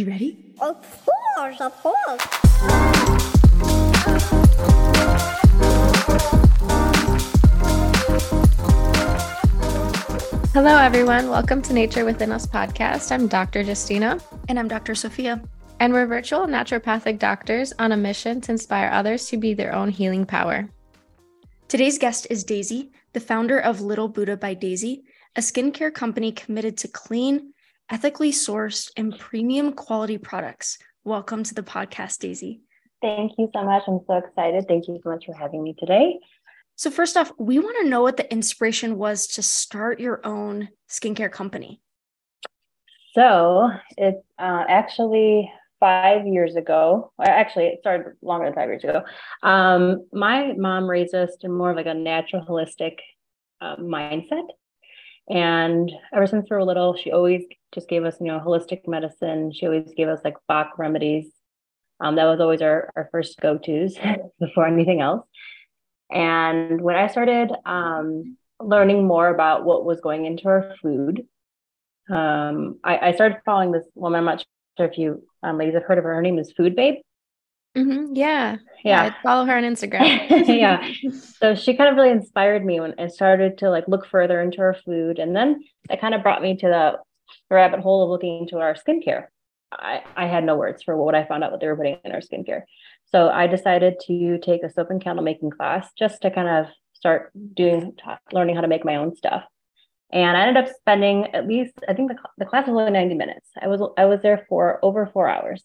You ready? Of course. Hello, everyone. Welcome to Nature Within Us podcast. I'm Dr. Justina. And I'm Dr. Sofia. And we're virtual naturopathic doctors on a mission to inspire others to be their own healing power. Today's guest is Daisy, the founder of Little Buddha by Daisy, a skincare company committed to clean, ethically sourced, and premium quality products. Welcome to the podcast, Daisy. Thank you so much. I'm so excited. Thank you so much for having me today. So first off, we want to know what the inspiration was to start your own skincare company. So it's actually 5 years ago. Actually, it started longer than 5 years ago. My mom raised us to more of like a natural, holistic mindset. And ever since we were little, she always just gave us, holistic medicine. She always gave us like Bach remedies. That was always our first go-tos before anything else. And when I started learning more about what was going into our food, I started following this woman. I'm not sure if you ladies have heard of her. Her name is Food Babe. Mm-hmm. Yeah. I follow her on Instagram. Yeah. So she kind of really inspired me when I started to like look further into her food. And then that kind of brought me to the rabbit hole of looking into our skincare. I had no words for what I found out what they were putting in our skincare. So I decided to take a soap and candle making class just to kind of start learning how to make my own stuff. And I ended up spending at least, I think the class was only 90 minutes. I was there for over 4 hours.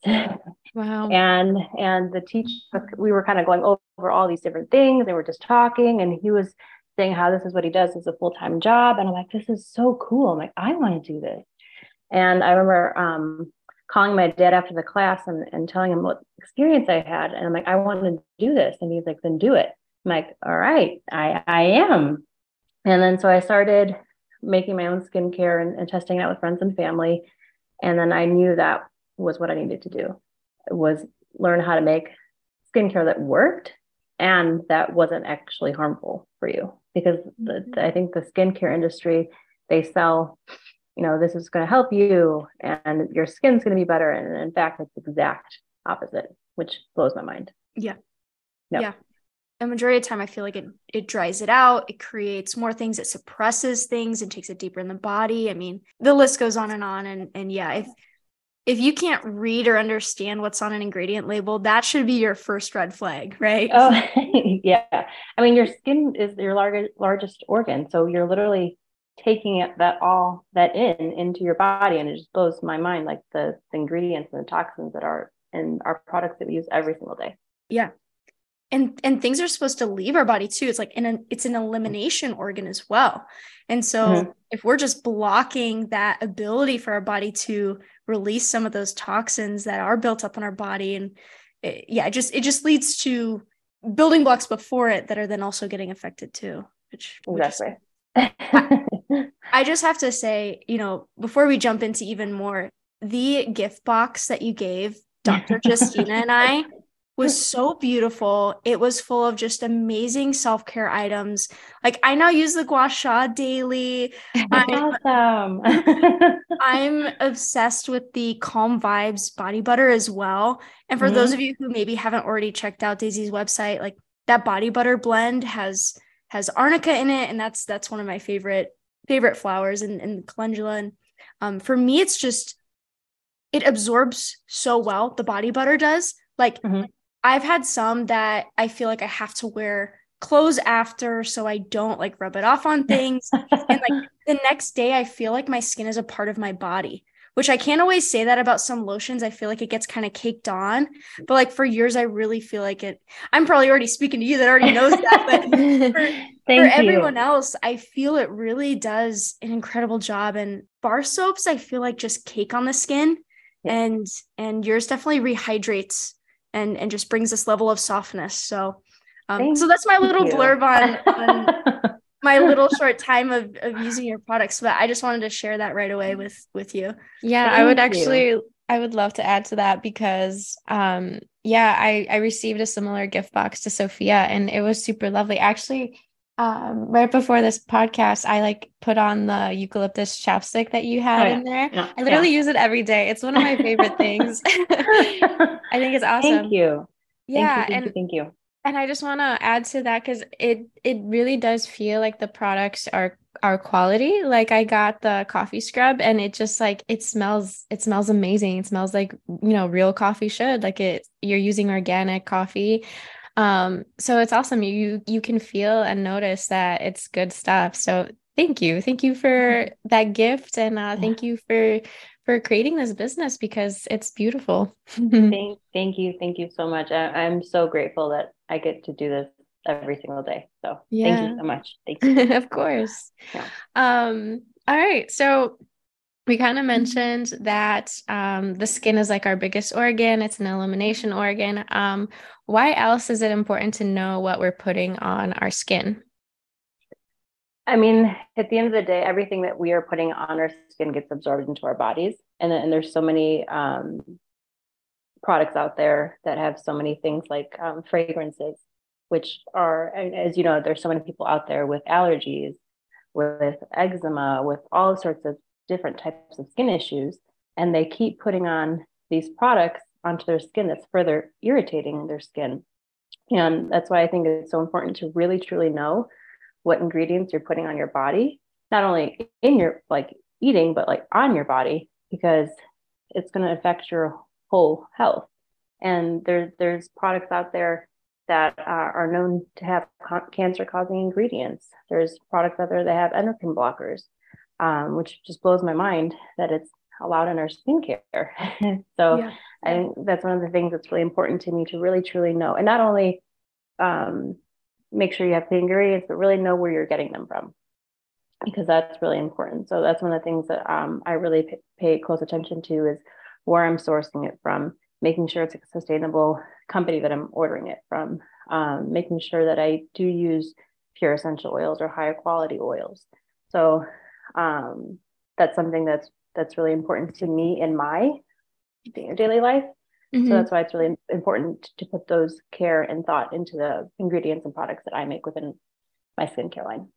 Wow. And the teacher, we were kind of going over all these different things. They were just talking, and he was saying how this is what he does as a full-time job. And I'm like, this is so cool. I'm like, I want to do this. And I remember calling my dad after the class and telling him what experience I had. And I'm like, I want to do this. And he's like, then do it. I'm like, all right, I am. And then so I started making my own skincare and testing it out with friends and family. And then I knew that was what I needed to do, was learn how to make skincare that worked and that wasn't actually harmful for you. Because I think the skincare industry, they sell, this is going to help you and your skin's going to be better. And in fact, it's the exact opposite, which blows my mind. Yeah. No. Yeah. The majority of the time, I feel like it dries it out. It creates more things. It suppresses things and takes it deeper in the body. I mean, the list goes on. And yeah, if you can't read or understand what's on an ingredient label, that should be your first red flag, right? Oh, yeah. I mean, your skin is your largest organ. So you're literally taking all that into your body. And it just blows my mind, like the ingredients and the toxins that are in our products that we use every single day. Yeah. And things are supposed to leave our body too. It's like it's an elimination organ as well. And so if we're just blocking that ability for our body to release some of those toxins that are built up in our body, and it just leads to building blocks before it that are then also getting affected too. Exactly. I just have to say, before we jump into even more, the gift box that you gave Dr. Justina and I was so beautiful. It was full of just amazing self-care items. Like, I now use the gua sha daily. Awesome. I'm obsessed with the Calm Vibes body butter as well. And for those of you who maybe haven't already checked out Daisy's website, like that body butter blend has arnica in it. And that's one of my favorite flowers and calendula. And for me, it's just, it absorbs so well. The body butter does. Like, I've had some that I feel like I have to wear clothes after so I don't like rub it off on things. And like the next day, I feel like my skin is a part of my body, which I can't always say that about some lotions. I feel like it gets kind of caked on, but like for years, I really feel like it. I'm probably already speaking to you that already knows that, but for everyone else, I feel it really does an incredible job. And bar soaps, I feel like just cake on the skin, and yours definitely rehydrates and just brings this level of softness. So, so that's my little blurb on my little short time of using your products, but I just wanted to share that right away with you. Yeah. I would love to add to that because, I received a similar gift box to Sophia and it was super lovely. Actually, Right before this podcast, I like put on the eucalyptus chapstick that you had in there. Yeah. I literally use it every day. It's one of my favorite things. I think it's awesome. Thank you. Yeah. Thank you. And I just want to add to that, because it really does feel like the products are quality. Like I got the coffee scrub and it just like, it smells amazing. It smells like, you know, real coffee should, like you're using organic coffee. So it's awesome. You can feel and notice that it's good stuff. So thank you. Thank you for that gift. And thank you for creating this business, because it's beautiful. Thank you. Thank you so much. I'm so grateful that I get to do this every single day. So thank you so much. Thank you. Of course. Yeah. All right. So we kind of mentioned that the skin is like our biggest organ. It's an elimination organ. Why else is it important to know what we're putting on our skin? I mean, at the end of the day, everything that we are putting on our skin gets absorbed into our bodies. And there's so many products out there that have so many things like fragrances, which are, as you know, there's so many people out there with allergies, with eczema, with all sorts of different types of skin issues, and they keep putting on these products onto their skin that's further irritating their skin. And that's why I think it's so important to really truly know what ingredients you're putting on your body, not only in your like eating, but like on your body, because it's going to affect your whole health. And there's products out there that are known to have cancer causing ingredients. There's products out there that have endocrine blockers. Which just blows my mind that it's allowed in our skincare. So I think that's one of the things that's really important to me to really, truly know. And not only make sure you have the ingredients, but really know where you're getting them from, because that's really important. So that's one of the things that I really pay close attention to is where I'm sourcing it from, making sure it's a sustainable company that I'm ordering it from, making sure that I do use pure essential oils or higher quality oils. So that's something that's really important to me in my daily life. Mm-hmm. So that's why it's really important to put those care and thought into the ingredients and products that I make within my skincare line.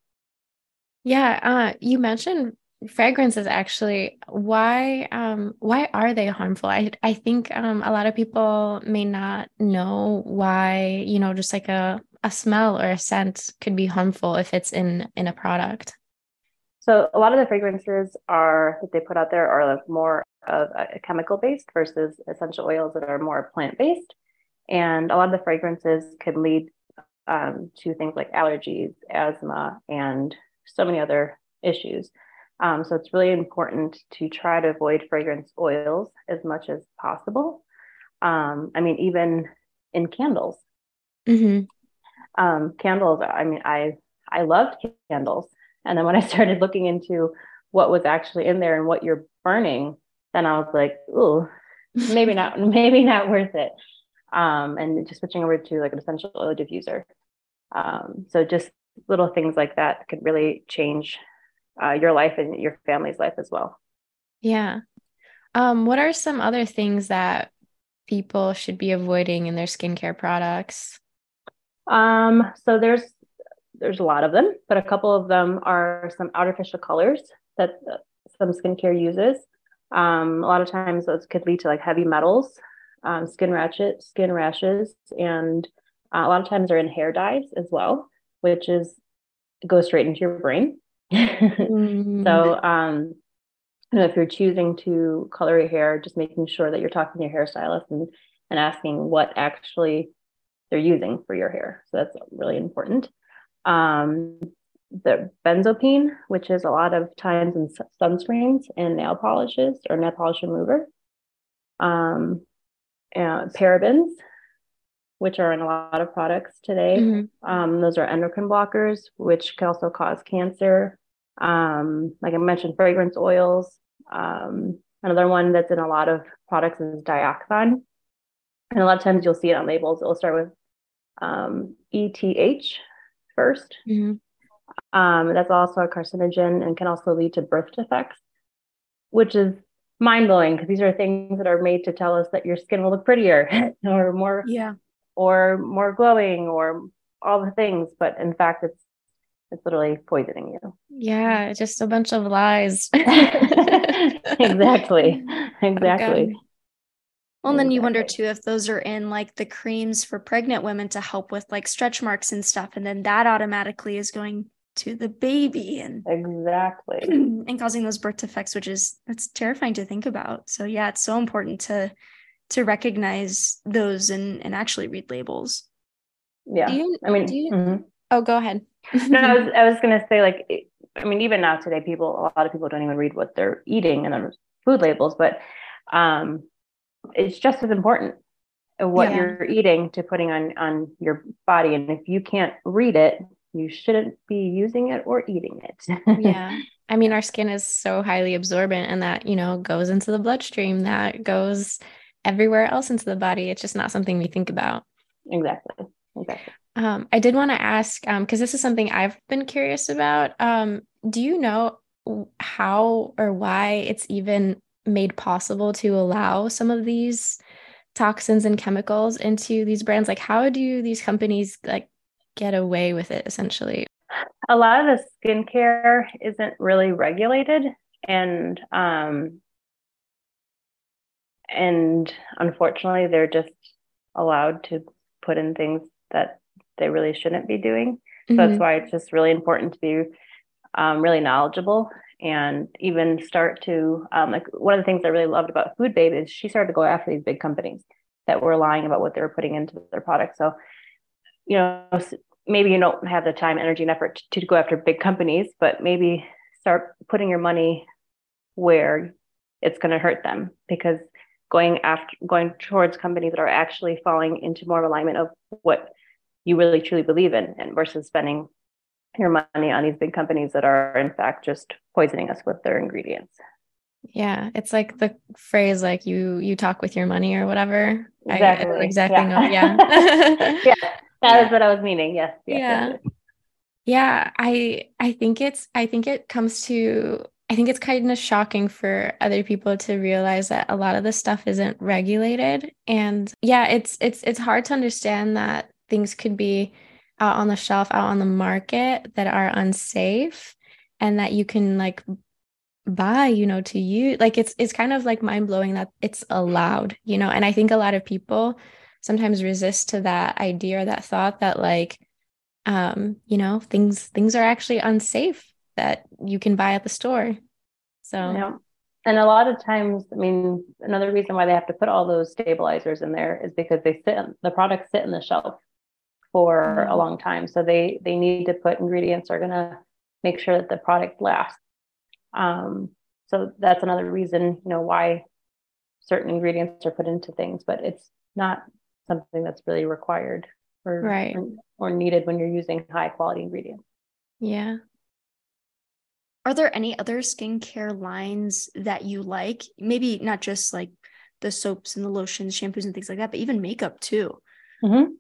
Yeah. You mentioned fragrances actually. Why are they harmful? I think, a lot of people may not know why, you know, just like a smell or a scent could be harmful if it's in a product. So a lot of the fragrances that they put out there are like more of a chemical based versus essential oils that are more plant based. And a lot of the fragrances can lead to things like allergies, asthma, and so many other issues. So it's really important to try to avoid fragrance oils as much as possible. I mean, even in candles. Mm-hmm. Candles, I mean, I loved candles. And then when I started looking into what was actually in there and what you're burning, then I was like, ooh, maybe not worth it. And just switching over to like an essential oil diffuser. So just little things like that could really change your life and your family's life as well. Yeah. What are some other things that people should be avoiding in their skincare products? So there's a lot of them, but a couple of them are some artificial colors that some skincare uses. A lot of times those could lead to like heavy metals, skin rashes, and a lot of times they're in hair dyes as well, which goes straight into your brain. Mm-hmm. So, you know, if you're choosing to color your hair, just making sure that you're talking to your hairstylist and asking what actually they're using for your hair. So that's really important. The benzopene, which is a lot of times in sunscreens and nail polishes or nail polish remover, and parabens, which are in a lot of products today. Mm-hmm. Those are endocrine blockers, which can also cause cancer. Like I mentioned, fragrance oils. Another one that's in a lot of products is dioxin. And a lot of times you'll see it on labels. It'll start with ETH. First. Mm-hmm. That's also a carcinogen and can also lead to birth defects, which is mind-blowing because these are things that are made to tell us that your skin will look prettier or more glowing or all the things. But in fact, it's It's literally poisoning you. Yeah, just a bunch of lies. Exactly. Oh, well, and then you wonder too, if those are in like the creams for pregnant women to help with like stretch marks and stuff. And then that automatically is going to the baby and exactly and causing those birth defects, which is, that's terrifying to think about. So yeah, it's so important to recognize those and actually read labels. Yeah. Mm-hmm. Oh, go ahead. No, I was going to say, like, I mean, even now today, a lot of people don't even read what they're eating and their food labels, but, it's just as important what you're eating to putting on your body. And if you can't read it, you shouldn't be using it or eating it. Yeah. I mean, our skin is so highly absorbent, and that, you know, goes into the bloodstream, that goes everywhere else into the body. It's just not something we think about. Exactly. I did want to ask, because this is something I've been curious about. Do you know how or why it's even made possible to allow some of these toxins and chemicals into these brands? Like, how do these companies like get away with it, essentially? A lot of the skincare isn't really regulated, and unfortunately they're just allowed to put in things that they really shouldn't be doing. So that's why it's just really important to be really knowledgeable, and even start to like, one of the things I really loved about Food Babe is she started to go after these big companies that were lying about what they were putting into their products. So, you know, maybe you don't have the time, energy, and effort to go after big companies, but maybe start putting your money where it's going to hurt them, because going towards companies that are actually falling into more of alignment of what you really truly believe in, and versus spending your money on these big companies that are in fact just poisoning us with their ingredients. Yeah. It's like the phrase, like you talk with your money or whatever. Exactly. I know. Yeah. That is what I was meaning. Yes. Yeah. I think it's kind of shocking for other people to realize that a lot of this stuff isn't regulated. And yeah, it's hard to understand that things could be out on the shelf, out on the market, that are unsafe, and that you can like buy, you know, to use. Like it's kind of like mind blowing that it's allowed, you know? And I think a lot of people sometimes resist to that idea or that thought that like, you know, things are actually unsafe that you can buy at the store. So, yeah. And a lot of times, I mean, another reason why they have to put all those stabilizers in there is because the products sit in the shelf for a long time. So they need to put ingredients that are going to make sure that the product lasts. So that's another reason, you know, why certain ingredients are put into things, but it's not something that's really required or needed when you're using high quality ingredients. Yeah. Are there any other skincare lines that you like? Maybe not just like the soaps and the lotions, shampoos and things like that, but even makeup too. Mm-hmm.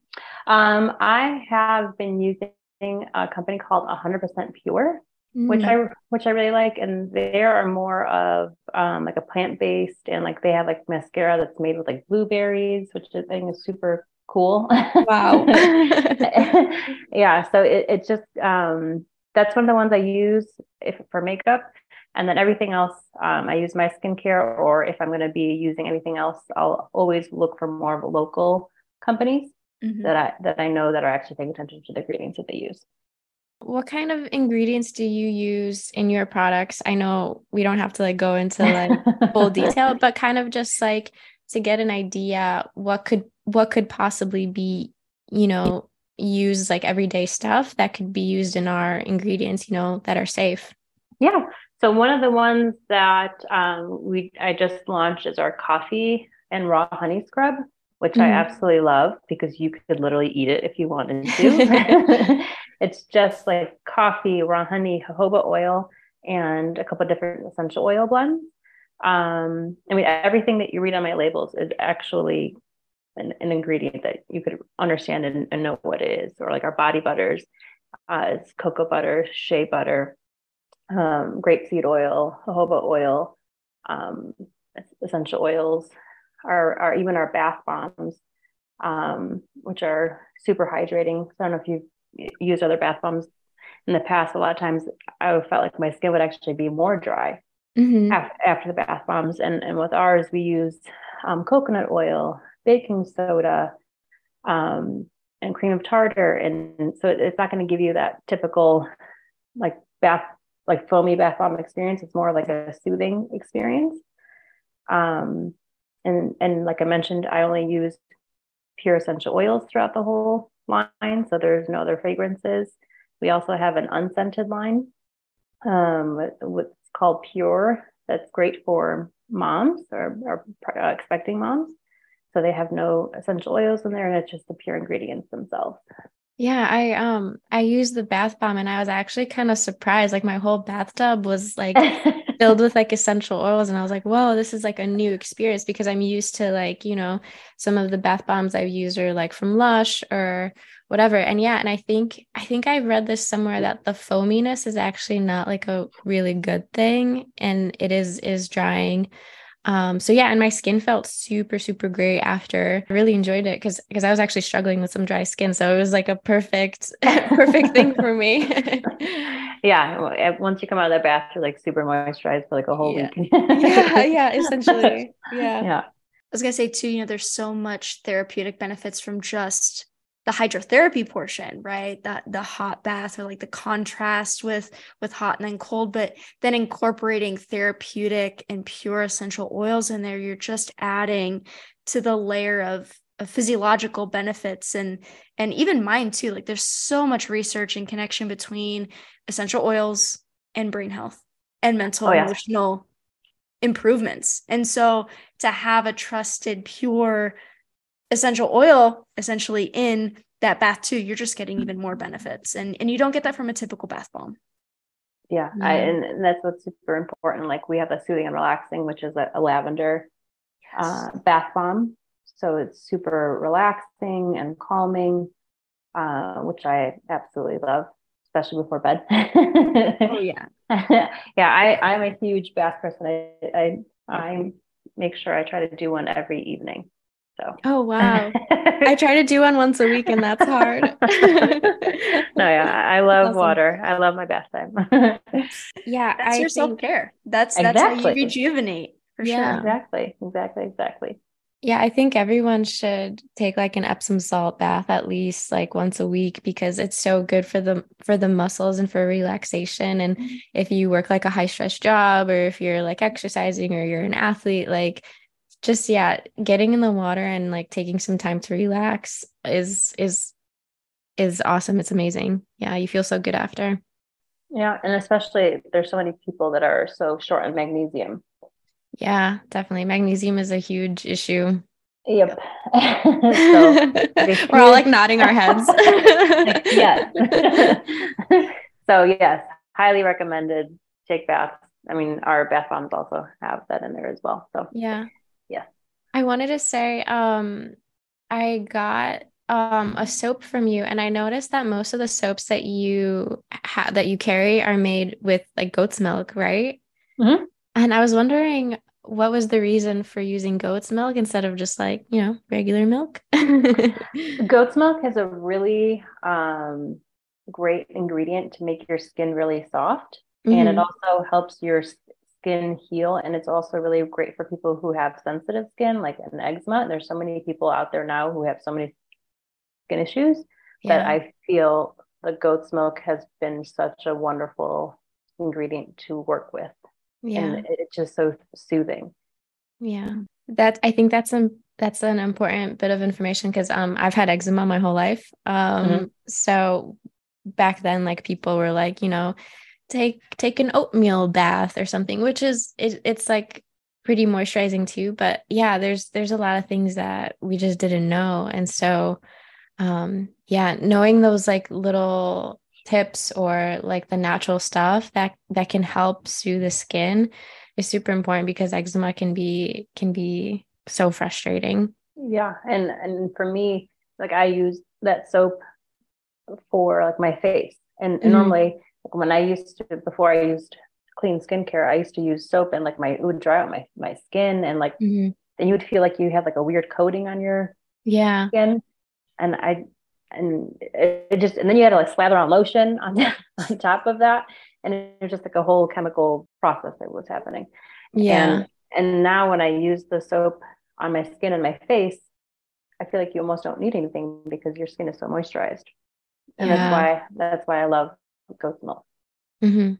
I have been using a company called 100% Pure, which I really like. And they are more of like a plant-based, and like they have like mascara that's made with like blueberries, which I think is super cool. Wow. Yeah. So it's just, that's one of the ones I use for makeup. And then everything else, I use my skincare, or if I'm going to be using anything else, I'll always look for more of a local companies that I know that are actually paying attention to the ingredients that they use. What kind of ingredients do you use in your products? I know we don't have to like go into like full detail, but kind of just like to get an idea what could possibly be, you know, used, like everyday stuff that could be used in our ingredients, you know, that are safe. Yeah. So one of the ones that I just launched is our coffee and raw honey scrub, which I absolutely love, because you could literally eat it if you wanted to. It's just like coffee, raw honey, jojoba oil, and a couple of different essential oil blends. I mean, everything that you read on my labels is actually an ingredient that you could understand and know what it is. Or like our body butters, it's cocoa butter, shea butter, grapeseed oil, jojoba oil, essential oils. Our even our bath bombs, which are super hydrating. So I don't know if you've used other bath bombs, in the past, a lot of times I felt like my skin would actually be more dry after the bath bombs. And with ours, we used coconut oil, baking soda, and cream of tartar. And so it's not going to give you that typical foamy bath bomb experience. It's more like a soothing experience. And like I mentioned, I only used pure essential oils throughout the whole line. So there's no other fragrances. We also have an unscented line, what's called Pure. That's great for moms or expecting moms. So they have no essential oils in there, and it's just the pure ingredients themselves. Yeah. I used the bath bomb, and I was actually kind of surprised. Like, my whole bathtub was filled with essential oils. And I was like, whoa, this is a new experience, because I'm used to some of the bath bombs I've used are from Lush or whatever. And yeah. And I think I've read this somewhere that the foaminess is actually not a really good thing, and it is drying. So yeah, and my skin felt super, super great after. I really enjoyed it because I was actually struggling with some dry skin. So it was a perfect thing for me. Yeah. Once you come out of that bath, you're super moisturized for a whole week. Yeah. Essentially. Yeah. I was going to say too, there's so much therapeutic benefits from just the hydrotherapy portion, right? That the hot bath, or the contrast with hot and then cold, but then incorporating therapeutic and pure essential oils in there, you're just adding to the layer of physiological benefits and even mind too. There's so much research and connection between essential oils and brain health and mental and emotional improvements. And so to have a trusted, pure essential oil essentially in that bath too, you're just getting even more benefits, and you don't get that from a typical bath bomb. Yeah. Mm-hmm. And that's what's super important. We have a soothing and relaxing, which is a lavender bath bomb. So it's super relaxing and calming, which I absolutely love, especially before bed. Oh yeah. Yeah. I'm a huge bath person. I make sure I try to do one every evening. So. Oh, wow. I try to do one once a week, and that's hard. I love water. I love my bath time. Yeah. That's your self-care. That's how you rejuvenate. For sure. Exactly. Yeah. I think everyone should take an Epsom salt bath at least once a week, because it's so good for the muscles and for relaxation. And if you work a high stress job, or if you're exercising, or you're an athlete, getting in the water and taking some time to relax is awesome. It's amazing. Yeah. You feel so good after. Yeah. And especially there's so many people that are so short on magnesium. Yeah, definitely. Magnesium is a huge issue. Yep. We're all nodding our heads. Yes. So yes, highly recommended. Take baths. I mean, our bath bombs also have that in there as well. So yeah. Yeah. I wanted to say, I got, a soap from you, and I noticed that most of the soaps that you have, that you carry, are made with goat's milk, right? Mm-hmm. And I was wondering, what was the reason for using goat's milk instead of just regular milk? Goat's milk has a really, great ingredient to make your skin really soft. Mm-hmm. And it also helps your skin heal, and it's also really great for people who have sensitive skin, like an eczema. There's so many people out there now who have so many skin issues that I feel the goat's milk has been such a wonderful ingredient to work with. Yeah, and it's just so soothing. Yeah, that's an important bit of information, because I've had eczema my whole life. Mm-hmm. So back then, people were take an oatmeal bath or something, which is, it's pretty moisturizing too, but yeah, there's a lot of things that we just didn't know. And so, knowing those little tips or the natural stuff that can help soothe the skin is super important, because eczema can be so frustrating. Yeah. And for me, I use that soap for my face, and mm-hmm. normally, when I used clean skincare, I used to use soap, and it would dry out my skin, and mm-hmm. then you would feel you had a weird coating on your skin. And I And it just, and then you had to like slather on lotion on top of that. And it was just like a whole chemical process that was happening. Yeah. And now when I use the soap on my skin and my face, I feel like you almost don't need anything because your skin is so moisturized. And that's why I love goat's milk. Mm-hmm.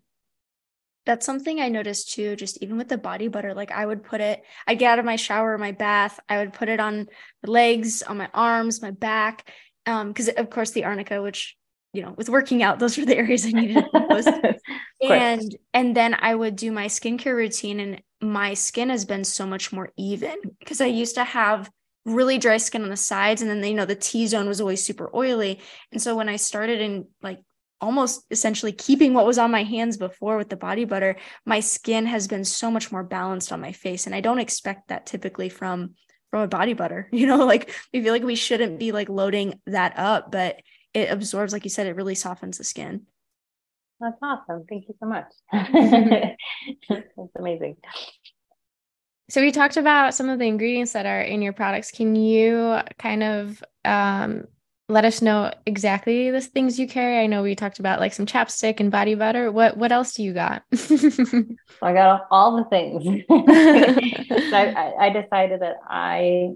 That's something I noticed too, just even with the body butter, like I would put it, I'd get out of my shower, my bath, I would put it on the legs, on my arms, my back. Because of course the arnica, which, you know, with working out, those were the areas I needed the most. And then I would do my skincare routine, and my skin has been so much more even because I used to have really dry skin on the sides. And then, you know, the T-zone was always super oily. And so when I started in like almost essentially keeping what was on my hands before with the body butter, my skin has been so much more balanced on my face. And I don't expect that typically from a body butter, you know, like we feel like we shouldn't be like loading that up, but it absorbs, like you said, it really softens the skin. That's awesome. Thank you so much. That's amazing. So we talked about some of the ingredients that are in your products. Can you kind of let us know exactly the things you carry? I know we talked about like some chapstick and body butter. What else do you got? I got all the things. So I decided that I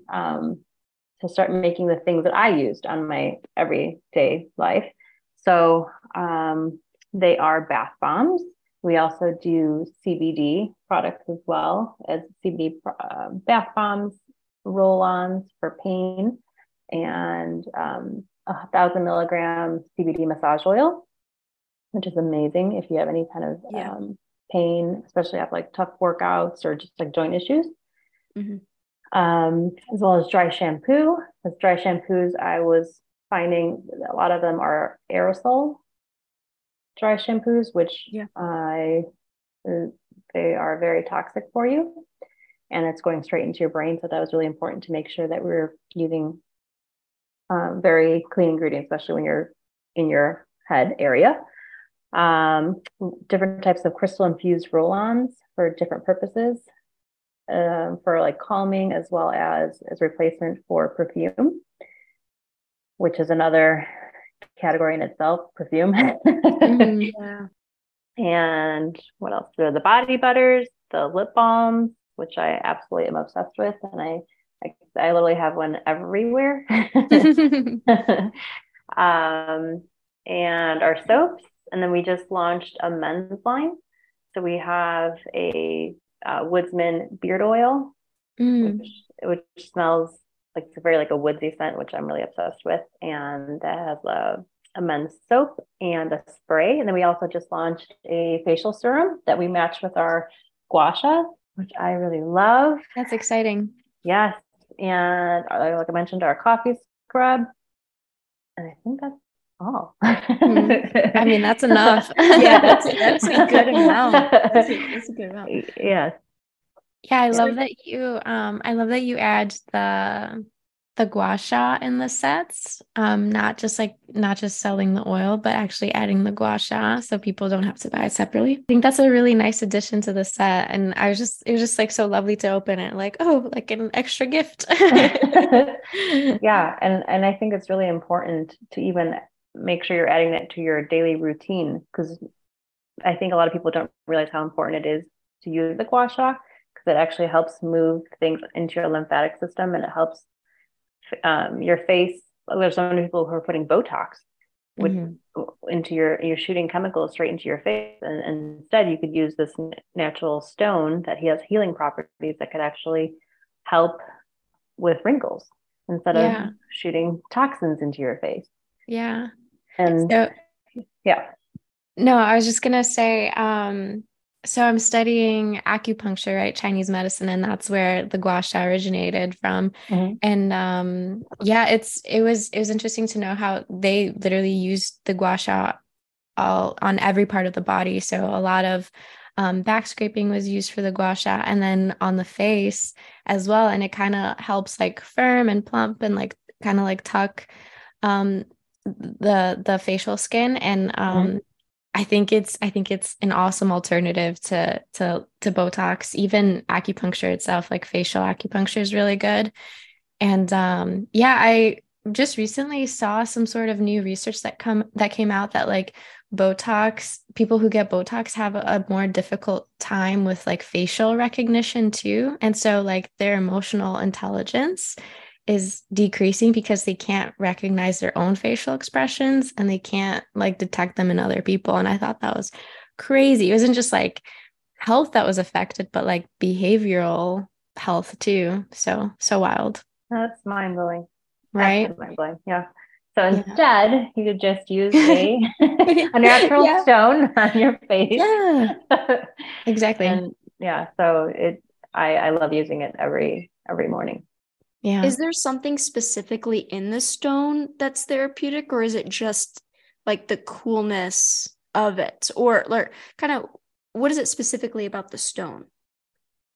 to start making the things that I used on my everyday life. So they are bath bombs. We also do CBD products as well as CBD bath bombs, roll-ons for pain, and 1,000 milligram CBD massage oil, which is amazing if you have any kind of pain, especially after like tough workouts or just like joint issues. Mm-hmm. As well as dry shampoo. With dry shampoos, I was finding a lot of them are aerosol dry shampoos, which they are very toxic for you, and it's going straight into your brain. So that was really important to make sure that we're using very clean ingredients, especially when you're in your head area. Different types of crystal infused roll-ons for different purposes, for like calming as well as replacement for perfume, which is another category in itself, perfume. And what else? There are the body butters, the lip balms, which I absolutely am obsessed with, and I literally have one everywhere. And our soaps, and then we just launched a men's line. So we have a Woodsman beard oil, which smells like it's very like a woodsy scent, which I'm really obsessed with, and that has a men's soap and a spray. And then we also just launched a facial serum that we match with our gua sha, which I really love. That's exciting. Yes. And like I mentioned, our coffee scrub. And I think that's all. I mean, that's enough. Yeah, that's a good amount. That's a good amount. Yes. Yeah, I love that you add the gua sha in the sets. Not just selling the oil, but actually adding the gua sha so people don't have to buy it separately. I think that's a really nice addition to the set. And it was just like so lovely to open it, like, oh, like an extra gift. Yeah. And I think it's really important to even make sure you're adding that to your daily routine, because I think a lot of people don't realize how important it is to use the gua sha, because it actually helps move things into your lymphatic system, and it helps your face. There's so many people who are putting Botox into you're shooting chemicals straight into your face, and instead you could use this natural stone that has healing properties that could actually help with wrinkles instead of shooting toxins into your face. Yeah. And I was just gonna say, so I'm studying acupuncture, right? Chinese medicine. And that's where the gua sha originated from. Mm-hmm. And, it was interesting to know how they literally used the gua sha all on every part of the body. So a lot of, back scraping was used for the gua sha, and then on the face as well. And it kind of helps like firm and plump and like, kind of like tuck, the facial skin. And, I think it's an awesome alternative to Botox. Even acupuncture itself, like facial acupuncture, is really good. And I just recently saw some sort of new research that came out that like Botox, people who get Botox have a more difficult time with like facial recognition too. And so like their emotional intelligence is decreasing because they can't recognize their own facial expressions and they can't like detect them in other people. And I thought that was crazy. It wasn't just like health that was affected, but like behavioral health too. So wild. That's mind blowing. Right. Yeah. So instead, you could just use a natural stone on your face. Yeah. Exactly. And yeah. So I love using it every morning. Yeah. Is there something specifically in the stone that's therapeutic, or is it just like the coolness of it, or kind of what is it specifically about the stone?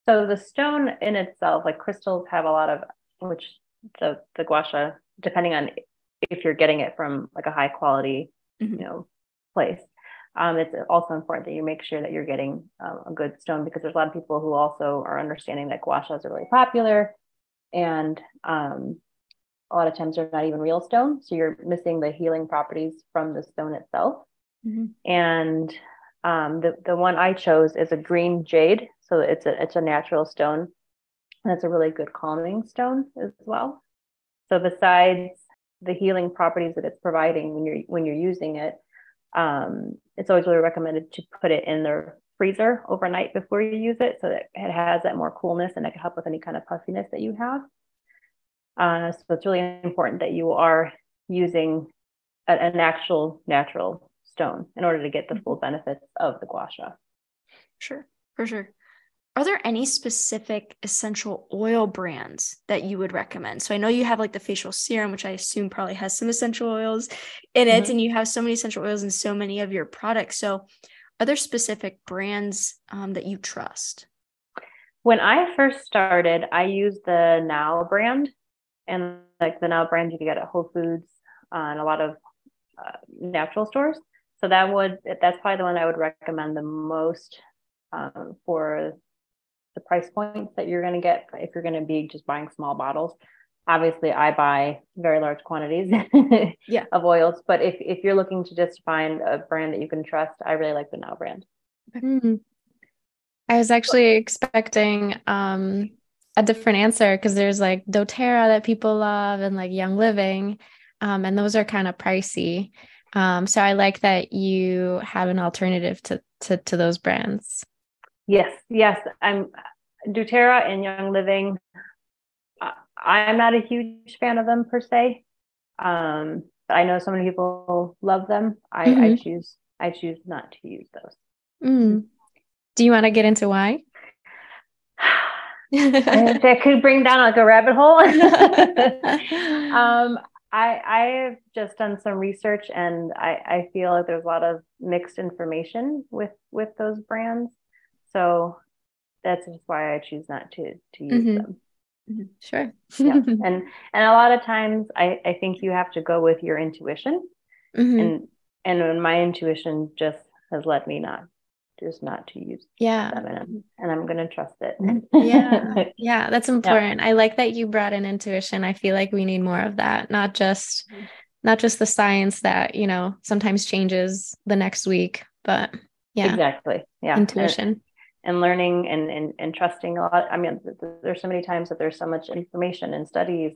So the stone in itself, like crystals have a lot of, which the gua sha, depending on if you're getting it from like a high quality, place, it's also important that you make sure that you're getting a good stone, because there's a lot of people who also are understanding that gua shas are really popular. And a lot of times they're not even real stone. So you're missing the healing properties from the stone itself. Mm-hmm. And the one I chose is a green jade. So it's a natural stone. And it's a really good calming stone as well. So besides the healing properties that it's providing when you're using it, it's always really recommended to put it in the freezer overnight before you use it, so that it has that more coolness and it can help with any kind of puffiness that you have. So it's really important that you are using an actual natural stone in order to get the full benefits of the gua sha. Sure, for sure. Are there any specific essential oil brands that you would recommend? So I know you have like the facial serum, which I assume probably has some essential oils in it, and you have so many essential oils in so many of your products. So are there specific brands that you trust? When I first started, I used the Now brand, and like the Now brand you can get at Whole Foods and a lot of natural stores. So that's probably the one I would recommend the most for the price points that you're going to get if you're going to be just buying small bottles. Obviously, I buy very large quantities of oils, but if you're looking to just find a brand that you can trust, I really like the Now brand. Mm-hmm. I was actually expecting a different answer, because there's like doTERRA that people love and like Young Living, and those are kind of pricey. So I like that you have an alternative to those brands. Yes. doTERRA and Young Living, I'm not a huge fan of them per se, but I know so many people love them. I choose not to use those. Mm. Do you want to get into why? That could bring down like a rabbit hole. I've just done some research, and I feel like there's a lot of mixed information with those brands. So that's just why I choose not to use them. Sure. Yeah. And a lot of times I think you have to go with your intuition, and my intuition just has led me not to use them, and I'm going to trust it. Yeah. That's important. Yeah. I like that you brought in intuition. I feel like we need more of that. Not just the science that, sometimes changes the next week, but exactly. Yeah. Intuition. And learning and trusting a lot. I mean, there's so many times that there's so much information and studies,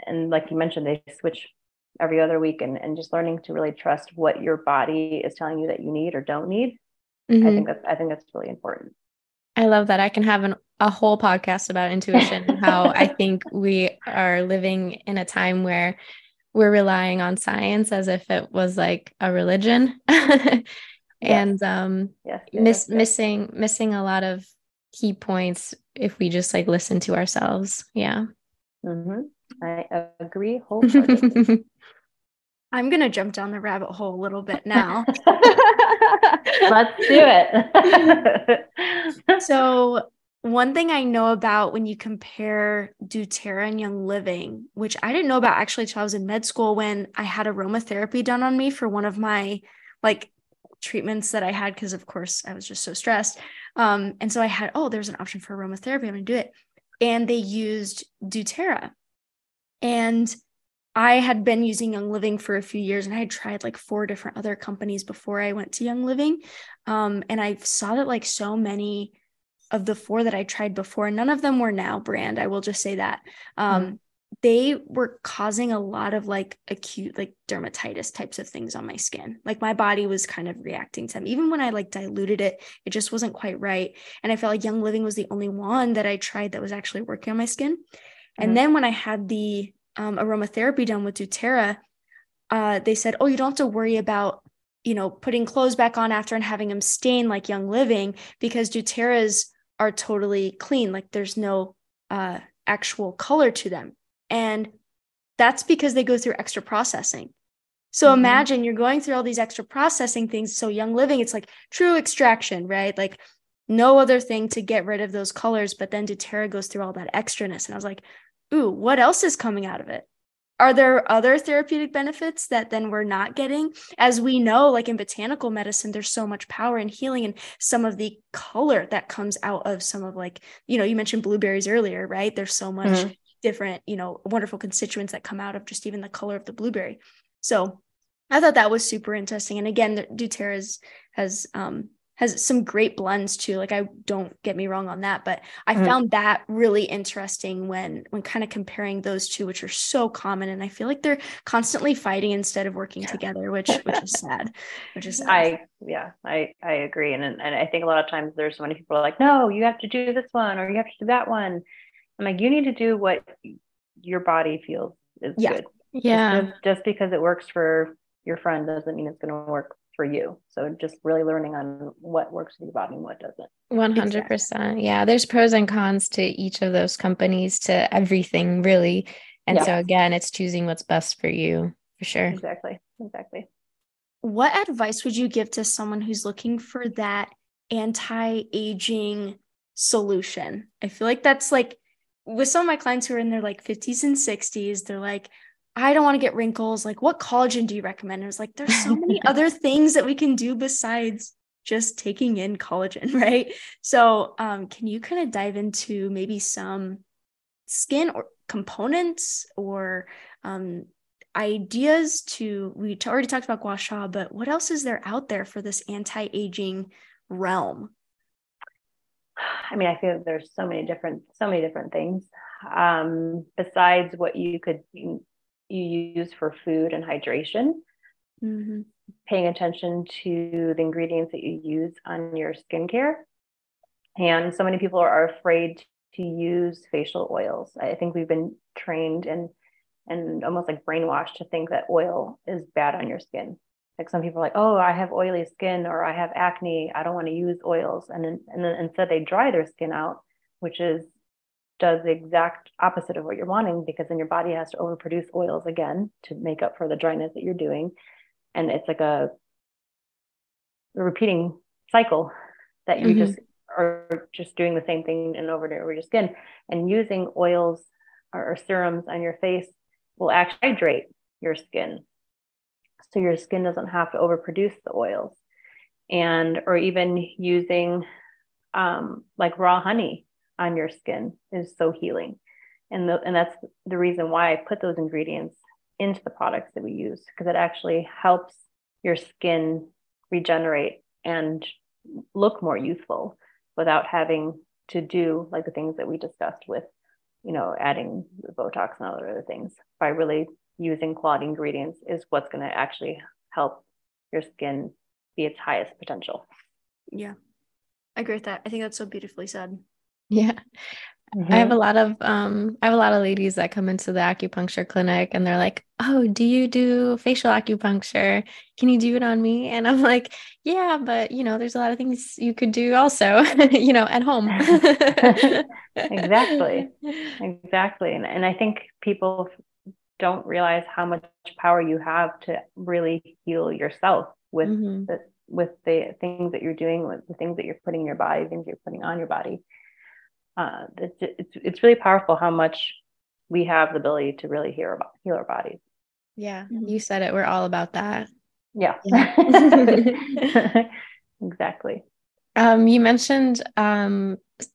and like you mentioned, they switch every other week, and just learning to really trust what your body is telling you that you need or don't need. I think that's really important. I love that. I can have a whole podcast about intuition and how I think we are living in a time where we're relying on science as if it was like a religion. And missing a lot of key points if we just like listen to ourselves. Yeah. I agree wholeheartedly. I'm going to jump down the rabbit hole a little bit now. Let's do it. So one thing I know about when you compare doTERRA and Young Living, which I didn't know about actually till I was in med school, when I had aromatherapy done on me for one of my like treatments that I had, because of course I was just so stressed. And so I had, there's an option for aromatherapy. I'm going to do it. And they used doTERRA. And I had been using Young Living for a few years, and I had tried like 4 different other companies before I went to Young Living. And I saw that like so many of the 4 that I tried before, none of them were Now brand. I will just say that. They were causing a lot of like acute, like dermatitis types of things on my skin. Like my body was kind of reacting to them. Even when I like diluted it, it just wasn't quite right. And I felt like Young Living was the only one that I tried that was actually working on my skin. Mm-hmm. And then when I had the aromatherapy done with doTERRA, they said, oh, you don't have to worry about, you know, putting clothes back on after and having them stain like Young Living, because doTERRA's are totally clean. Like there's no actual color to them. And that's because they go through extra processing. So mm-hmm. imagine you're going through all these extra processing things. So Young Living, it's like true extraction, right? Like no other thing to get rid of those colors. But then doTERRA goes through all that extraness. And I was like, ooh, what else is coming out of it? Are there other therapeutic benefits that then we're not getting? As we know, like in botanical medicine, there's so much power in healing and some of the color that comes out of some of like, you know, you mentioned blueberries earlier, right? There's so much mm-hmm. different, you know, wonderful constituents that come out of just even the color of the blueberry. So I thought that was super interesting. And again, doTERRA has some great blends too. Like, I don't get me wrong on that, but I found that really interesting when kind of comparing those two, which are so common. And I feel like they're constantly fighting instead of working together, which is sad, I agree. And I think a lot of times there's so many people are like, no, you have to do this one, or you have to do that one. I'm like, you need to do what your body feels is good. Yeah. Just because it works for your friend doesn't mean it's going to work for you. So just really learning on what works for your body and what doesn't. 100%. Exactly. Yeah. There's pros and cons to each of those companies, to everything really. And so again, it's choosing what's best for you, for sure. Exactly. What advice would you give to someone who's looking for that anti-aging solution? I feel like that's like, with some of my clients who are in their like 50s and 60s, they're like, I don't want to get wrinkles. Like, what collagen do you recommend? And I was like, there's so many other things that we can do besides just taking in collagen, right? So can you kind of dive into maybe some skin or components or ideas to, we already talked about gua sha, but what else is there out there for this anti-aging realm? I mean, I feel like there's so many different things, besides what you use for food and hydration, mm-hmm. paying attention to the ingredients that you use on your skincare. And so many people are afraid to use facial oils. I think we've been trained and almost like brainwashed to think that oil is bad on your skin. Like some people are like, oh, I have oily skin, or I have acne, I don't want to use oils. And then instead they dry their skin out, which does the exact opposite of what you're wanting, because then your body has to overproduce oils again to make up for the dryness that you're doing. And it's like a repeating cycle that you mm-hmm. are just doing the same thing and over and over your skin. And using oils or serums on your face will actually hydrate your skin, so your skin doesn't have to overproduce the oils. And, or even using like raw honey on your skin is so healing. And that's the reason why I put those ingredients into the products that we use, because it actually helps your skin regenerate and look more youthful without having to do like the things that we discussed with, you know, adding Botox and other things. By really using quality ingredients is what's going to actually help your skin be its highest potential. Yeah, I agree with that. I think that's so beautifully said. Yeah. Mm-hmm. I have a lot of ladies that come into the acupuncture clinic and they're like, oh, do you do facial acupuncture? Can you do it on me? And I'm like, yeah, but you know, there's a lot of things you could do also, you know, at home. Exactly. And I think people don't realize how much power you have to really heal yourself with mm-hmm. with the things that you're doing, with the things that you're putting in your body, things you're putting on your body. It's really powerful how much we have the ability to really heal our bodies. Yeah, you said it. We're all about that. Yeah. Exactly. You mentioned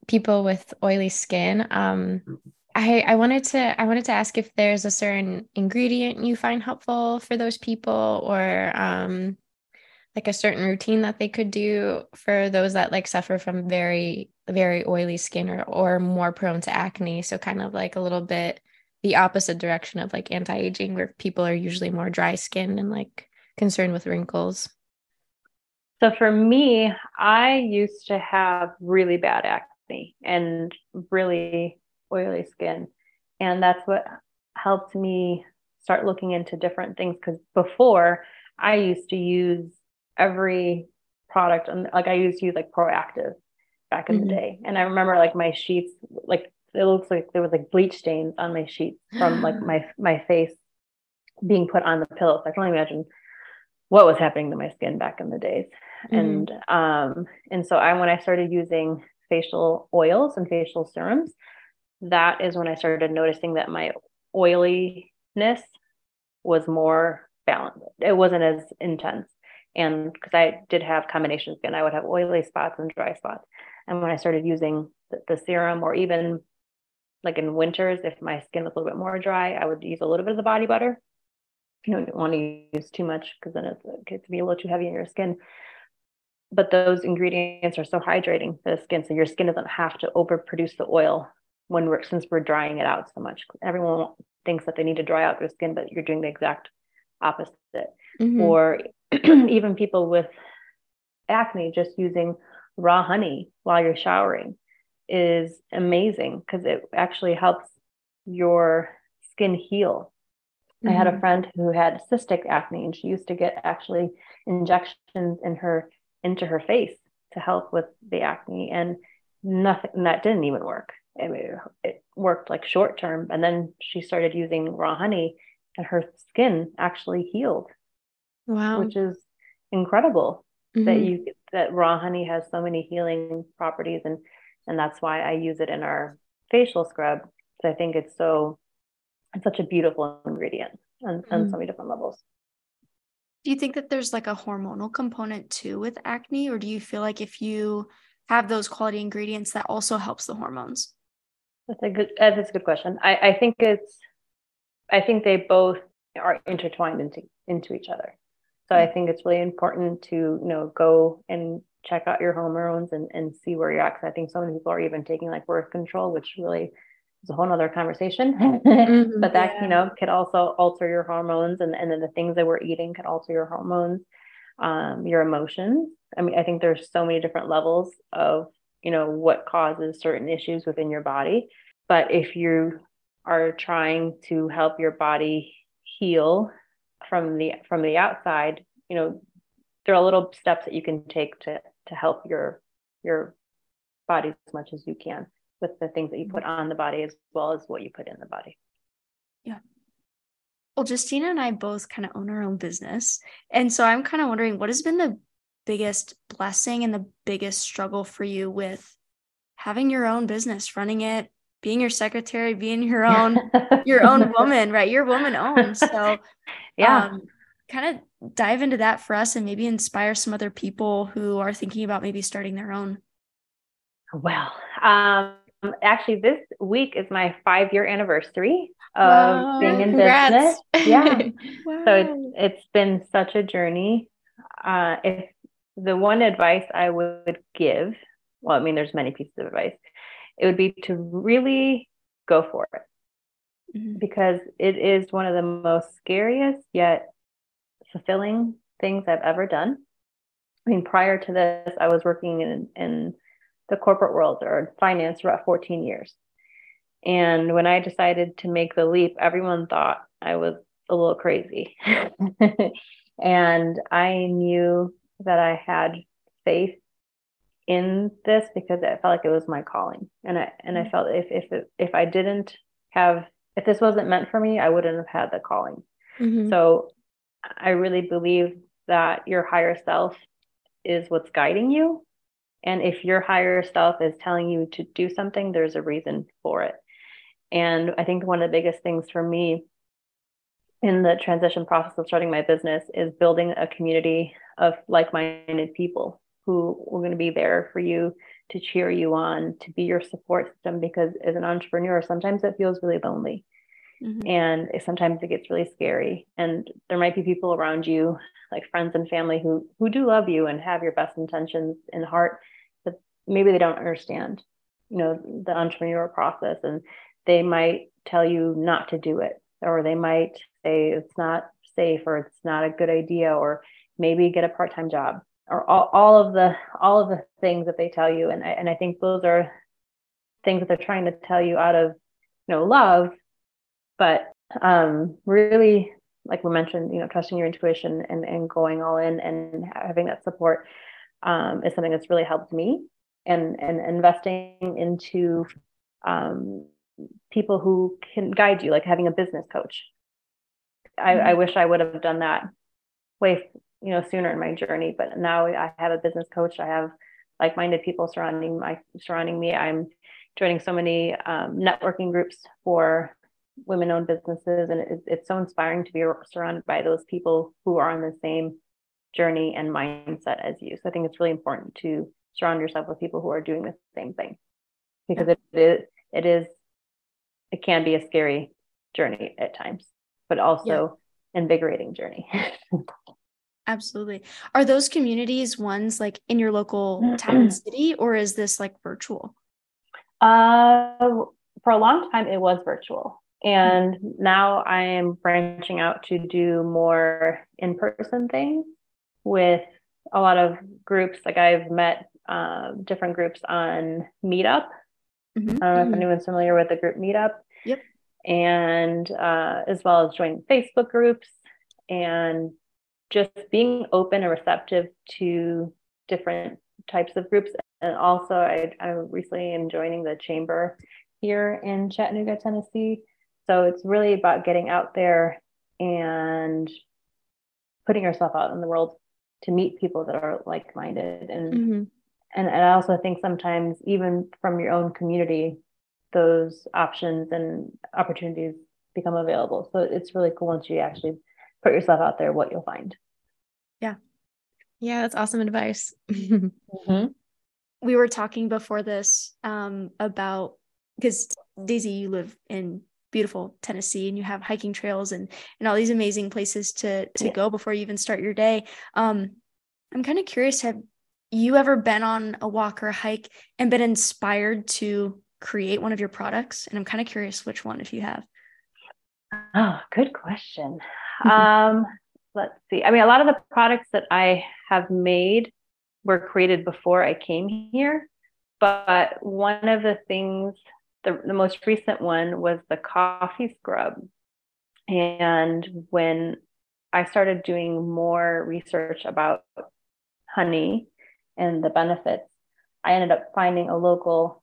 people with oily skin. I wanted to ask if there's a certain ingredient you find helpful for those people, or like a certain routine that they could do for those that like suffer from very, very oily skin or more prone to acne. So kind of like a little bit the opposite direction of like anti-aging, where people are usually more dry skinned and like concerned with wrinkles. So for me, I used to have really bad acne and really oily skin. And that's what helped me start looking into different things. Because before, I used to use every product, and like I used to use like Proactiv back in the day. And I remember like my sheets, like it looks like there was like bleach stains on my sheets from like my face being put on the pillows. I can only imagine what was happening to my skin back in the days. And so when I started using facial oils and facial serums, that is when I started noticing that my oiliness was more balanced. It wasn't as intense. And because I did have combination skin, I would have oily spots and dry spots. And when I started using the serum, or even like in winters, if my skin was a little bit more dry, I would use a little bit of the body butter. You don't want to use too much, because then it gets to be a little too heavy on your skin. But those ingredients are so hydrating for the skin. So your skin doesn't have to overproduce the oil since we're drying it out so much. Everyone thinks that they need to dry out their skin, but you're doing the exact opposite. Or even people with acne, just using raw honey while you're showering is amazing, because it actually helps your skin heal. I had a friend who had cystic acne, and she used to get actually injections into her face to help with the acne, and nothing that didn't even work. I mean, it worked like short term, and then she started using raw honey, and her skin actually healed. Wow, which is incredible that raw honey has so many healing properties, and that's why I use it in our facial scrub. So I think it's such a beautiful ingredient on so many different levels. Do you think that there's like a hormonal component too with acne, or do you feel like if you have those quality ingredients that also helps the hormones? That's a good question. I think they both are intertwined into each other. So I think it's really important to, go and check out your hormones and see where you're at. Cause I think so many people are even taking like birth control, which really is a whole nother conversation, but that, could also alter your hormones. And then the things that we're eating could alter your hormones, your emotions. I mean, I think there's so many different levels of, what causes certain issues within your body. But if you are trying to help your body heal from the outside, there are little steps that you can take to help your body as much as you can with the things that you put on the body as well as what you put in the body. Yeah. Well, Justina and I both kind of own our own business. And so I'm kind of wondering, what has been the biggest blessing and the biggest struggle for you with having your own business, running it, being your secretary, being your own woman, right? You're woman-owned. So yeah, kind of dive into that for us and maybe inspire some other people who are thinking about maybe starting their own. Well, actually this week is my 5-year anniversary of being in business. Yeah. Wow. So it's been such a journey. If the one advice I would give, well, I mean, there's many pieces of advice. It would be to really go for it, because it is one of the most scariest yet fulfilling things I've ever done. I mean, prior to this, I was working in the corporate world or finance for about 14 years. And when I decided to make the leap, everyone thought I was a little crazy. And I knew that I had faith in this because I felt like it was my calling, and I felt if this wasn't meant for me, I wouldn't have had the calling. So I really believe that your higher self is what's guiding you, and if your higher self is telling you to do something, there's a reason for it. And I think one of the biggest things for me in the transition process of starting my business is building a community of like-minded people who were going to be there for you to cheer you on, to be your support system, because as an entrepreneur, sometimes it feels really lonely. Mm-hmm. And sometimes it gets really scary, and there might be people around you, like friends and family, who do love you and have your best intentions in heart, but maybe they don't understand, you know, the entrepreneurial process, and they might tell you not to do it, or they might say it's not safe, or it's not a good idea, or maybe get a part-time job, or all of the things that they tell you. And I think those are things that they're trying to tell you out of, you know, love. But really, like we mentioned, you know, trusting your intuition and going all in and having that support is something that's really helped me. And investing into people who can guide you, like having a business coach. I wish I would have done that way, you know, sooner in my journey. But now I have a business coach. I have like-minded people surrounding me. I'm joining so many networking groups for women-owned businesses, and it's so inspiring to be surrounded by those people who are on the same journey and mindset as you. So I think it's really important to surround yourself with people who are doing the same thing, because it can be a scary journey at times, but also invigorating journey. Absolutely. Are those communities ones like in your local town and city, or is this like virtual? For a long time, it was virtual. And now I am branching out to do more in-person things with a lot of groups. Like I've met different groups on Meetup. Mm-hmm. I don't know if anyone's familiar with the group Meetup. Yep. And as well as joining Facebook groups and just being open and receptive to different types of groups. And also I recently am joining the chamber here in Chattanooga, Tennessee. So it's really about getting out there and putting yourself out in the world to meet people that are like-minded. And I also think sometimes even from your own community, those options and opportunities become available. So it's really cool once you actually put yourself out there, what you'll find. Yeah. Yeah. That's awesome advice. Mm-hmm. We were talking before this about, because Daisy, you live in beautiful Tennessee and you have hiking trails and all these amazing places to go before you even start your day. I'm kind of curious, have you ever been on a walk or a hike and been inspired to create one of your products? And I'm kind of curious which one, if you have. Oh, good question. Let's see. I mean, a lot of the products that I have made were created before I came here, but one of the things, the most recent one was the coffee scrub. And when I started doing more research about honey and the benefits, I ended up finding a local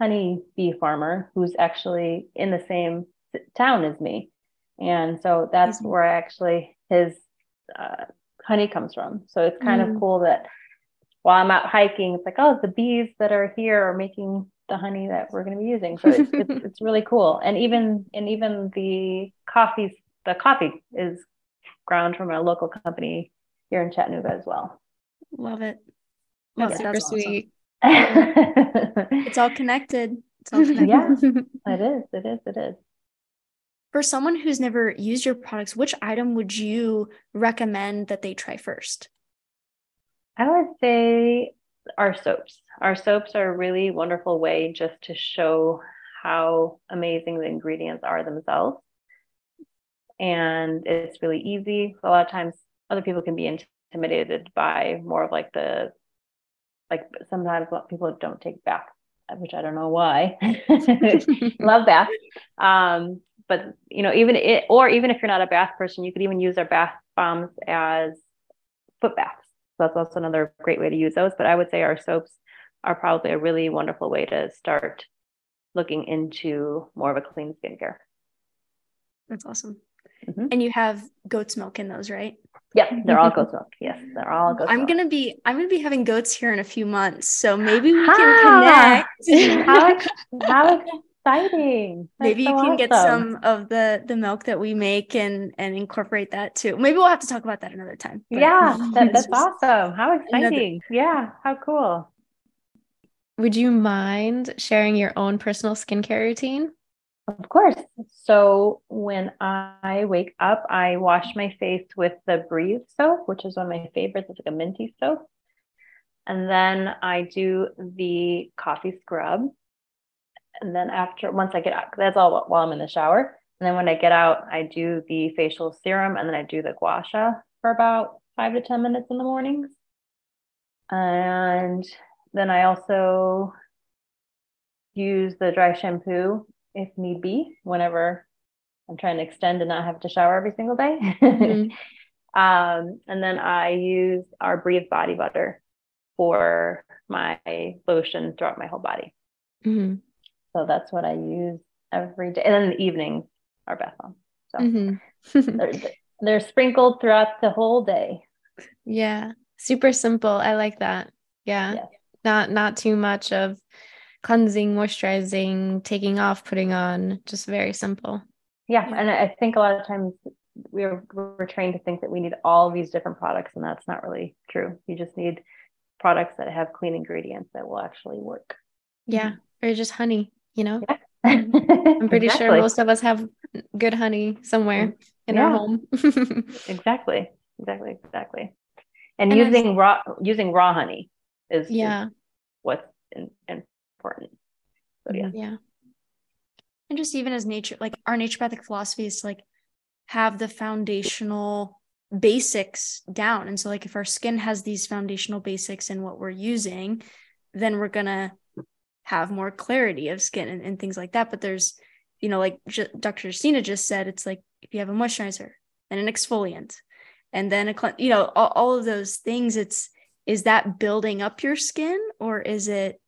honey bee farmer who's actually in the same town as me. And so that's where actually his honey comes from. So it's kind of cool that while I'm out hiking, it's like, oh, the bees that are here are making the honey that we're going to be using. So it's really cool. And even the coffee is ground from a local company here in Chattanooga as well. Love it. That's super sweet. Awesome. It's all connected. Yeah, it is. For someone who's never used your products, which item would you recommend that they try first? I would say our soaps. Our soaps are a really wonderful way just to show how amazing the ingredients are themselves. And it's really easy. A lot of times other people can be intimidated by more of like sometimes people don't take baths, which I don't know why. Love baths. But you know, even if you're not a bath person, you could even use our bath bombs as foot baths. So that's also another great way to use those. But I would say our soaps are probably a really wonderful way to start looking into more of a clean skincare. That's awesome. Mm-hmm. And you have goat's milk in those, right? Yeah, they're all goat's milk. Yes, they're all goat's milk. I'm gonna be having goats here in a few months, so maybe we can connect. How exciting! That's maybe you can get some of the milk that we make and incorporate that too. Maybe we'll have to talk about that another time. Yeah, that's awesome. How exciting! Yeah, how cool. Would you mind sharing your own personal skincare routine? Of course. So when I wake up, I wash my face with the Breathe soap, which is one of my favorites. It's like a minty soap. And then I do the coffee scrub. And then after, once I get out, that's all while I'm in the shower. And then when I get out, I do the facial serum, and then I do the gua sha for about 5 to 10 minutes in the mornings. And then I also use the dry shampoo if need be, whenever I'm trying to extend and not have to shower every single day. Mm-hmm. And then I use our Breathe body butter for my lotion throughout my whole body. Mm-hmm. So that's what I use every day. And then in the evening, our bath bomb. So mm-hmm. they're sprinkled throughout the whole day. Yeah. Super simple. I like that. Yeah. Yes. Not too much of cleansing, moisturizing, taking off, putting on, just very simple. Yeah. And I think a lot of times we're trained to think that we need all these different products, and that's not really true. You just need products that have clean ingredients that will actually work. Yeah. Or just honey, you know? Yeah. I'm pretty exactly. sure most of us have good honey somewhere in yeah. our home. Exactly. And using raw honey is what's important. So yeah. And just even as nature, like our naturopathic philosophy is to like have the foundational basics down. And so like if our skin has these foundational basics in what we're using, then we're gonna have more clarity of skin and things like that. But there's, you know, like Dr. Justina just said, it's like if you have a moisturizer and an exfoliant and then all of those things, is that building up your skin, or is it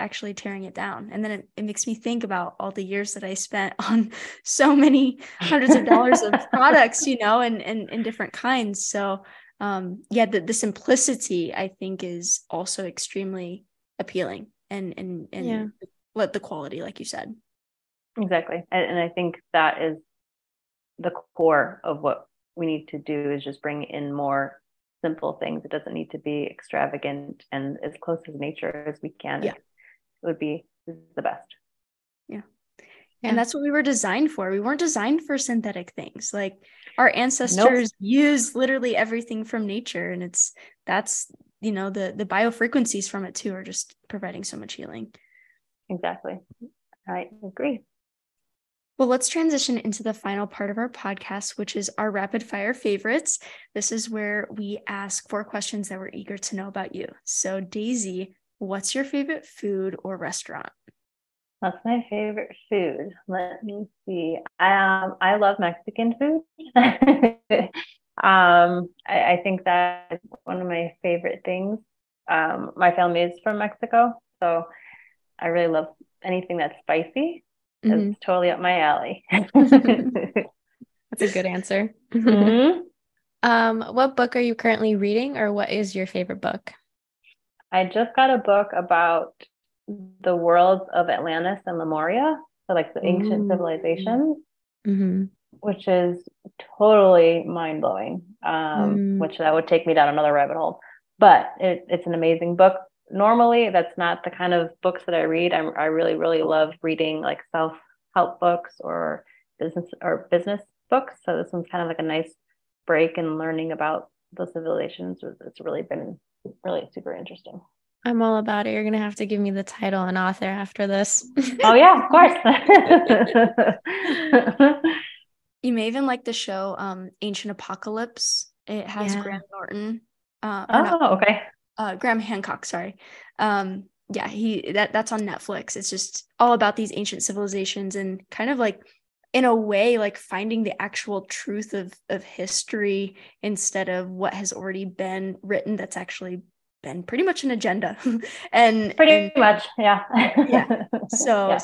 actually tearing it down? And then it makes me think about all the years that I spent on so many hundreds of dollars of products, you know, and different kinds. So the simplicity I think is also extremely appealing. And let the quality, like you said. Exactly. And I think that is the core of what we need to do, is just bring in more simple things. It doesn't need to be extravagant, and as close as nature as we can. Yeah. It would be the best. Yeah. And that's what we were designed for. We weren't designed for synthetic things. Like our ancestors used literally everything from nature, and that's you know, the biofrequencies from it too are just providing so much healing. Exactly. I agree. Well, let's transition into the final part of our podcast, which is our rapid fire favorites. This is where we ask 4 questions that we're eager to know about you. So Daisy, what's your favorite food or restaurant? What's my favorite food? Let me see. I love Mexican food. I think that's one of my favorite things. My family is from Mexico, so I really love anything that's spicy. Mm-hmm. It's totally up my alley. That's a good answer. Mm-hmm. What book are you currently reading, or what is your favorite book? I just got a book about the worlds of Atlantis and Lemuria, so like the ancient civilizations. Mm-hmm. Which is totally mind blowing, which that would take me down another rabbit hole, but it's an amazing book. Normally that's not the kind of books that I read. I really, really love reading like self-help books or business books. So this one's kind of like a nice break and learning about the civilizations. It's really been really super interesting. I'm all about it. You're going to have to give me the title and author after this. Oh yeah, of course. You may even like the show Ancient Apocalypse. It has Graham Norton. Graham Hancock, sorry. That's on Netflix. It's just all about these ancient civilizations and kind of like, in a way, like finding the actual truth of history instead of what has already been written. That's actually been pretty much an agenda. So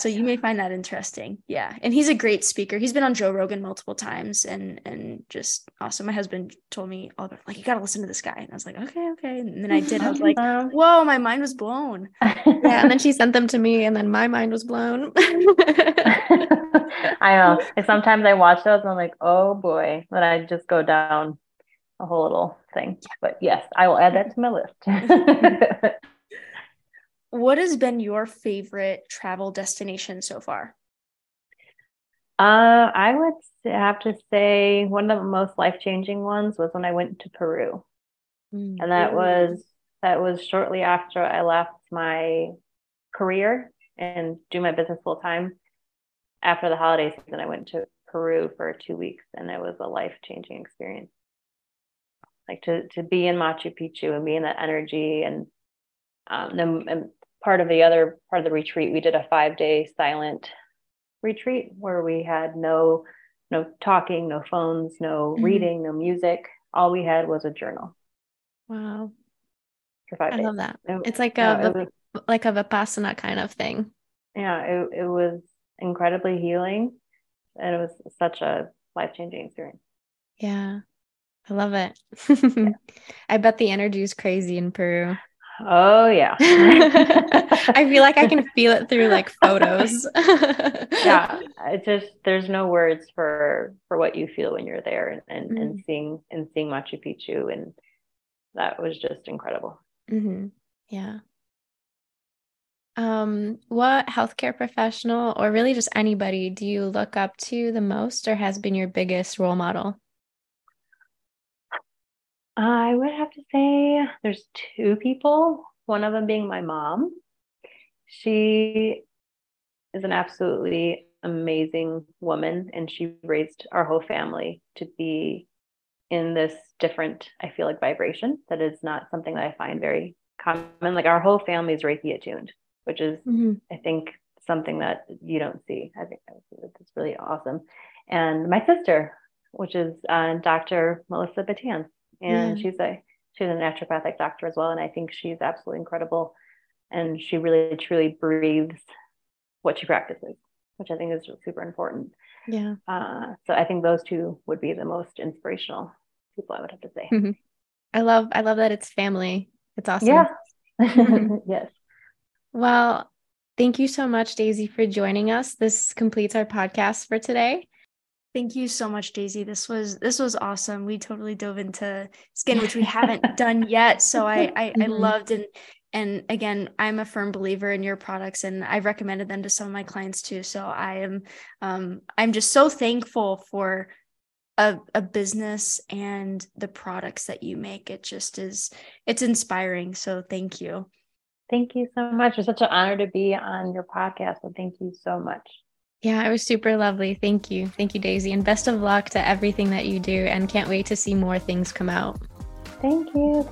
you may find that interesting. Yeah. And he's a great speaker. He's been on Joe Rogan multiple times and just awesome. My husband told me all about, like, you got to listen to this guy. And I was like, okay. And then I did. I was like, whoa, my mind was blown. Yeah. And then she sent them to me, and then my mind was blown. I know. And sometimes I watch those and I'm like, oh boy. Then I just go down a whole little thing. But yes, I will add that to my list. What has been your favorite travel destination so far? I would have to say one of the most life-changing ones was when I went to Peru. Mm-hmm. And that was shortly after I left my career and do my business full time. After the holiday season, I went to Peru for 2 weeks, and it was a life-changing experience. Like to be in Machu Picchu and be in that energy. And then part of the retreat, we did a 5-day silent retreat where we had no talking, no phones, no mm-hmm. reading, no music. All we had was a journal. Wow. For 5 days. I love that. It's like a Vipassana kind of thing. Yeah, it was incredibly healing, and it was such a life-changing experience. Yeah. I love it. Yeah. I bet the energy is crazy in Peru. Oh yeah. I feel like I can feel it through like photos. Yeah. It's just, there's no words for what you feel when you're there and seeing Machu Picchu. And that was just incredible. Mm-hmm. Yeah. What healthcare professional, or really just anybody, do you look up to the most, or has been your biggest role model? I would have to say there's two people, one of them being my mom. She is an absolutely amazing woman, and she raised our whole family to be in this different, I feel like, vibration that is not something that I find very common. Like our whole family is Reiki attuned, which is, mm-hmm. I think, something that you don't see. I think it's really awesome. And my sister, which is Dr. Melissa Batan. And yeah. she's a naturopathic doctor as well. And I think she's absolutely incredible. And she really, truly breathes what she practices, which I think is super important. Yeah. So I think those two would be the most inspirational people, I would have to say. Mm-hmm. I love that it's family. It's awesome. Yeah. Yes. Well, thank you so much, Daisy, for joining us. This completes our podcast for today. Thank you so much, Daisy. This was awesome. We totally dove into skin, which we haven't done yet. So I loved, and again, I'm a firm believer in your products, and I've recommended them to some of my clients too. So I am, I'm just so thankful for a business and the products that you make. It just is, it's inspiring. So thank you. Thank you so much. It's such an honor to be on your podcast. So thank you so much. Yeah, it was super lovely. Thank you. Thank you, Daisy. And best of luck to everything that you do, and can't wait to see more things come out. Thank you.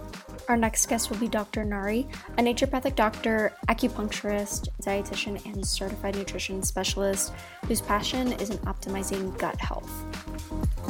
Our next guest will be Dr. Nari, a naturopathic doctor, acupuncturist, dietitian, and certified nutrition specialist whose passion is in optimizing gut health.